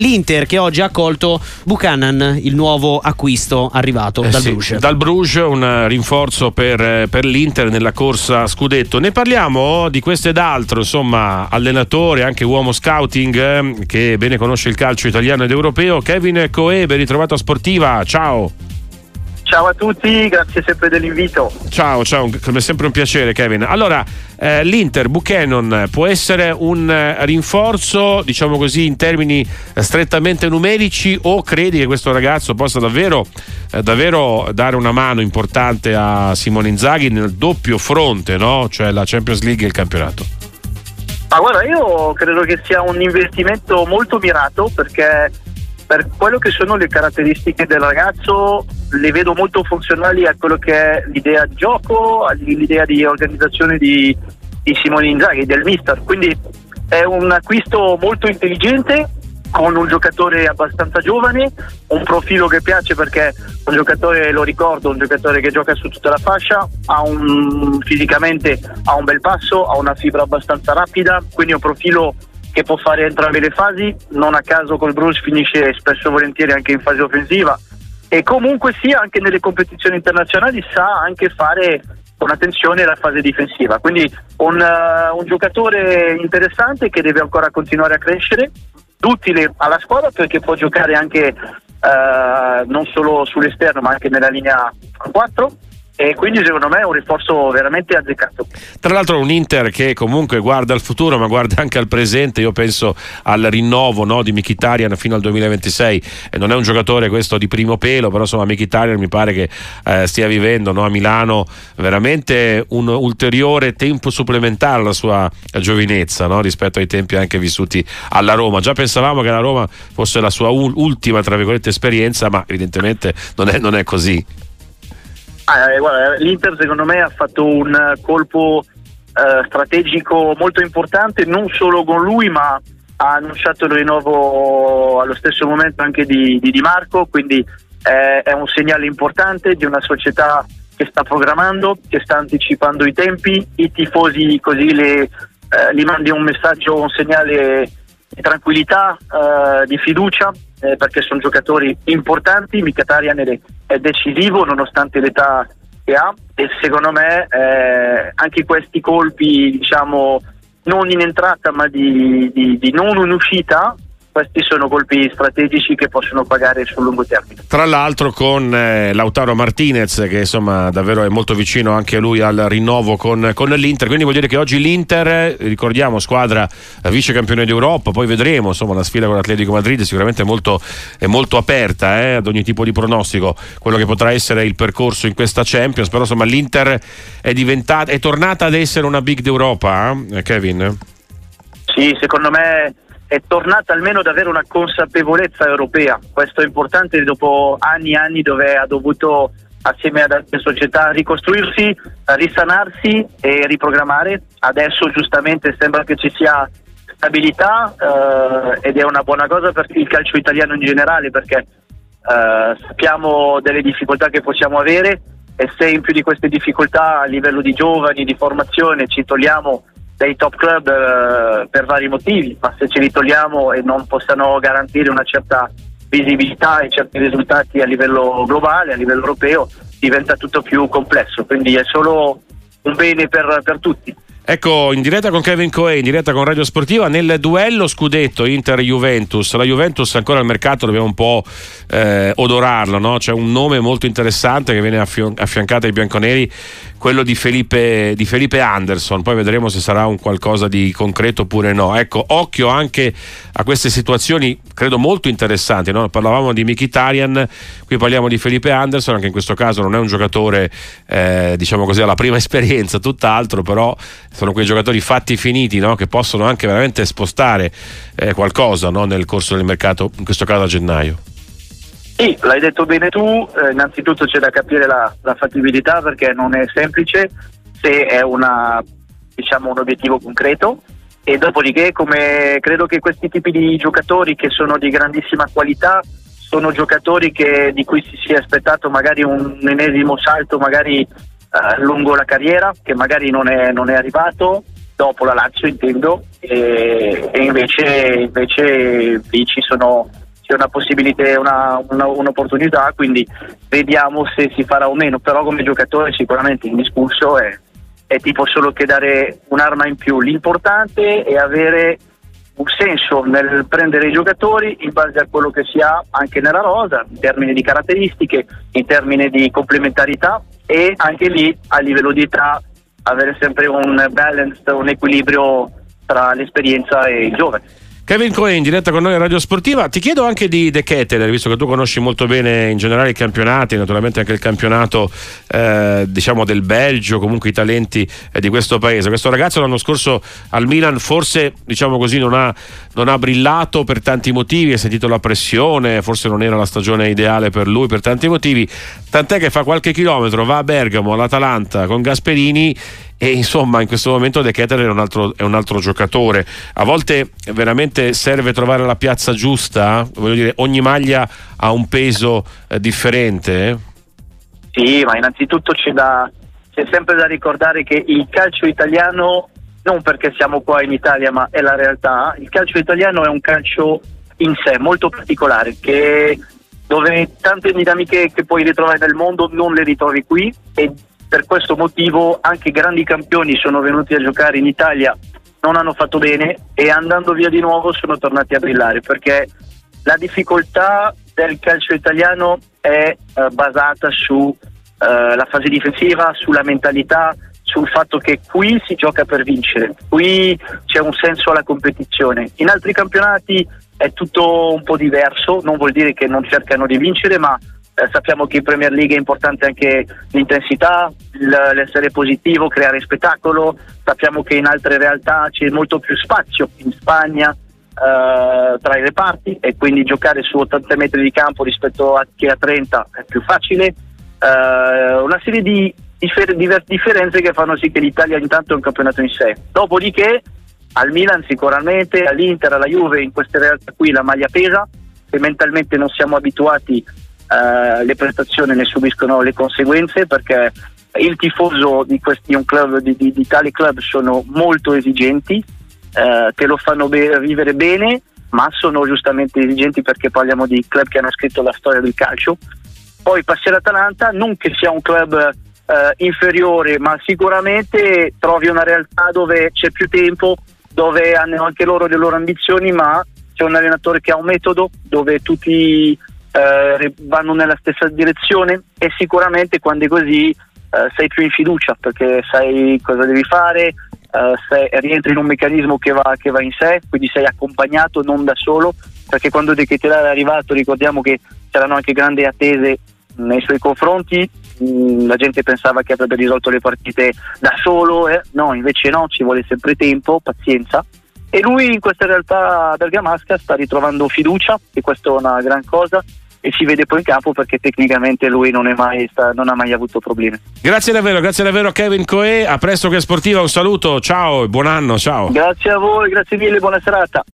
L'Inter che oggi ha accolto Buchanan, il nuovo acquisto arrivato dal Bruges. Dal Bruges, un rinforzo per l'Inter nella corsa Scudetto. Ne parliamo di questo ed altro, insomma, allenatore, anche uomo scouting che bene conosce il calcio italiano ed europeo. Kevin Cauet, ben ritrovato a Sportiva, ciao. Ciao a tutti, grazie sempre dell'invito. Ciao, come sempre un piacere Kevin. Allora, l'Inter, Buchanan può essere un rinforzo, diciamo così, in termini strettamente numerici, o credi che questo ragazzo possa davvero dare una mano importante a Simone Inzaghi nel doppio fronte, no? Cioè la Champions League e il campionato? Ma guarda, io credo che sia un investimento molto mirato, perché per quello che sono le caratteristiche del ragazzo le vedo molto funzionali a quello che è l'idea di gioco, l'idea di organizzazione di Simone Inzaghi, del mister. Quindi è un acquisto molto intelligente, con un giocatore abbastanza giovane, un profilo che piace perché un giocatore, lo ricordo, un giocatore che gioca su tutta la fascia, fisicamente ha un bel passo, ha una fibra abbastanza rapida, quindi un profilo che può fare entrambe le fasi. Non a caso col Bruges finisce spesso e volentieri anche in fase offensiva, e comunque sia anche nelle competizioni internazionali sa anche fare con attenzione la fase difensiva. Quindi un giocatore interessante che deve ancora continuare a crescere, utile alla squadra perché può giocare anche non solo sull'esterno ma anche nella linea 4. E quindi secondo me è un rinforzo veramente azzeccato. Tra l'altro un Inter che comunque guarda al futuro ma guarda anche al presente. Io penso al rinnovo, no, di Mkhitaryan fino al 2026. Non è un giocatore questo di primo pelo, però insomma Mkhitaryan mi pare che stia vivendo, no, a Milano veramente un ulteriore tempo supplementare alla sua giovinezza, no, rispetto ai tempi anche vissuti alla Roma. Già pensavamo che la Roma fosse la sua ultima tra virgolette esperienza, ma evidentemente non è così. Guarda, l'Inter secondo me ha fatto un colpo strategico molto importante, non solo con lui ma ha annunciato il rinnovo allo stesso momento anche di Di Marco, quindi è un segnale importante di una società che sta programmando, che sta anticipando i tempi. I tifosi così li mandi un messaggio, un segnale di tranquillità, di fiducia, perché sono giocatori importanti. Mkhitaryan è decisivo nonostante l'età che ha, e secondo me anche questi colpi, diciamo, non in entrata ma di non in uscita, questi sono colpi strategici che possono pagare sul lungo termine. Tra l'altro con Lautaro Martinez, che insomma davvero è molto vicino anche lui al rinnovo con l'Inter. Quindi vuol dire che oggi l'Inter, ricordiamo, squadra vice campione d'Europa, poi vedremo insomma la sfida con l'Atletico Madrid, sicuramente è molto aperta ad ogni tipo di pronostico, quello che potrà essere il percorso in questa Champions. Però insomma l'Inter è tornata ad essere una big d'Europa, Kevin? Sì, secondo me è tornata almeno ad avere una consapevolezza europea. Questo è importante dopo anni e anni dove ha dovuto assieme ad altre società ricostruirsi, risanarsi e riprogrammare. Adesso giustamente sembra che ci sia stabilità ed è una buona cosa per il calcio italiano in generale, perché sappiamo delle difficoltà che possiamo avere, e se in più di queste difficoltà a livello di giovani, di formazione ci togliamo dei top club per vari motivi, ma se ce li togliamo e non possano garantire una certa visibilità e certi risultati a livello globale, a livello europeo, diventa tutto più complesso. Quindi è solo un bene per tutti. Ecco, in diretta con Kevin Cauet, in diretta con Radio Sportiva, nel duello Scudetto Inter-Juventus. La Juventus ancora al mercato, dobbiamo un po' odorarlo, no? C'è un nome molto interessante che viene affiancato ai bianconeri, quello di Felipe Anderson. Poi vedremo se sarà un qualcosa di concreto oppure no. Ecco, occhio anche a queste situazioni, credo molto interessanti, no? Parlavamo di Mkhitaryan, qui parliamo di Felipe Anderson. Anche in questo caso non è un giocatore diciamo così alla prima esperienza, tutt'altro, però sono quei giocatori fatti finiti, no? Che possono anche veramente spostare qualcosa, no? Nel corso del mercato, in questo caso a gennaio. Sì, l'hai detto bene tu. Innanzitutto c'è da capire la fattibilità, perché non è semplice, se è un obiettivo concreto, e dopodiché come credo che questi tipi di giocatori che sono di grandissima qualità sono giocatori di cui si sia aspettato magari un ennesimo salto magari lungo la carriera, che magari non è arrivato, dopo la Lazio intendo, e invece lì c'è una possibilità, un'opportunità, quindi vediamo se si farà o meno, però come giocatore sicuramente indiscusso è tipo solo che dare un'arma in più. L'importante è avere un senso nel prendere i giocatori in base a quello che si ha anche nella rosa, in termini di caratteristiche, in termini di complementarità, e anche lì a livello di età avere sempre un balance, un equilibrio tra l'esperienza e il giovane. Kevin Cauet in diretta con noi a Radio Sportiva. Ti chiedo anche di De Ketelaere, visto che tu conosci molto bene in generale i campionati, naturalmente anche il campionato diciamo del Belgio, comunque i talenti di questo paese. Questo ragazzo l'anno scorso al Milan forse, diciamo così, non ha brillato per tanti motivi, ha sentito la pressione, forse non era la stagione ideale per lui per tanti motivi, tant'è che fa qualche chilometro, va a Bergamo, all'Atalanta con Gasperini, e insomma in questo momento De Ketelaere è un altro giocatore. A volte veramente serve trovare la piazza giusta, voglio dire, ogni maglia ha un peso differente. Sì, ma innanzitutto c'è sempre da ricordare che il calcio italiano, non perché siamo qua in Italia ma è la realtà, il calcio italiano è un calcio in sé molto particolare, che dove tante dinamiche che puoi ritrovare nel mondo non le ritrovi qui, e per questo motivo anche grandi campioni sono venuti a giocare in Italia, non hanno fatto bene e andando via di nuovo sono tornati a brillare, perché la difficoltà del calcio italiano è basata sulla fase difensiva, sulla mentalità, sul fatto che qui si gioca per vincere, qui c'è un senso alla competizione. In altri campionati è tutto un po' diverso, non vuol dire che non cercano di vincere, ma sappiamo che in Premier League è importante anche l'intensità, l'essere positivo, creare spettacolo. Sappiamo che in altre realtà c'è molto più spazio, in Spagna tra i reparti, e quindi giocare su 80 metri di campo rispetto a 30 è più facile. Una serie di differenze che fanno sì che l'Italia intanto è un campionato in sé. Dopodiché al Milan sicuramente, all'Inter, alla Juve, in queste realtà qui la maglia pesa, se mentalmente non siamo abituati le prestazioni ne subiscono le conseguenze, perché il tifoso di tali club sono molto esigenti, te lo fanno vivere bene, ma sono giustamente esigenti perché parliamo di club che hanno scritto la storia del calcio. Poi passi all'Atalanta, non che sia un club inferiore, ma sicuramente trovi una realtà dove c'è più tempo, dove hanno anche loro le loro ambizioni, ma c'è un allenatore che ha un metodo, dove tutti vanno nella stessa direzione, e sicuramente quando è così sei più in fiducia perché sai cosa devi fare, rientri in un meccanismo che va in sé, quindi sei accompagnato, non da solo, perché quando De Ketelaere è arrivato ricordiamo che c'erano anche grandi attese nei suoi confronti, la gente pensava che avrebbe risolto le partite da solo, no, invece no, ci vuole sempre tempo, pazienza, e lui in questa realtà bergamasca sta ritrovando fiducia, e questa è una gran cosa, e si vede poi in campo perché tecnicamente lui non ha mai avuto problemi. Grazie davvero Kevin Cauet, a presto che Sportiva, un saluto, ciao e buon anno, ciao. Grazie a voi, grazie mille, buona serata.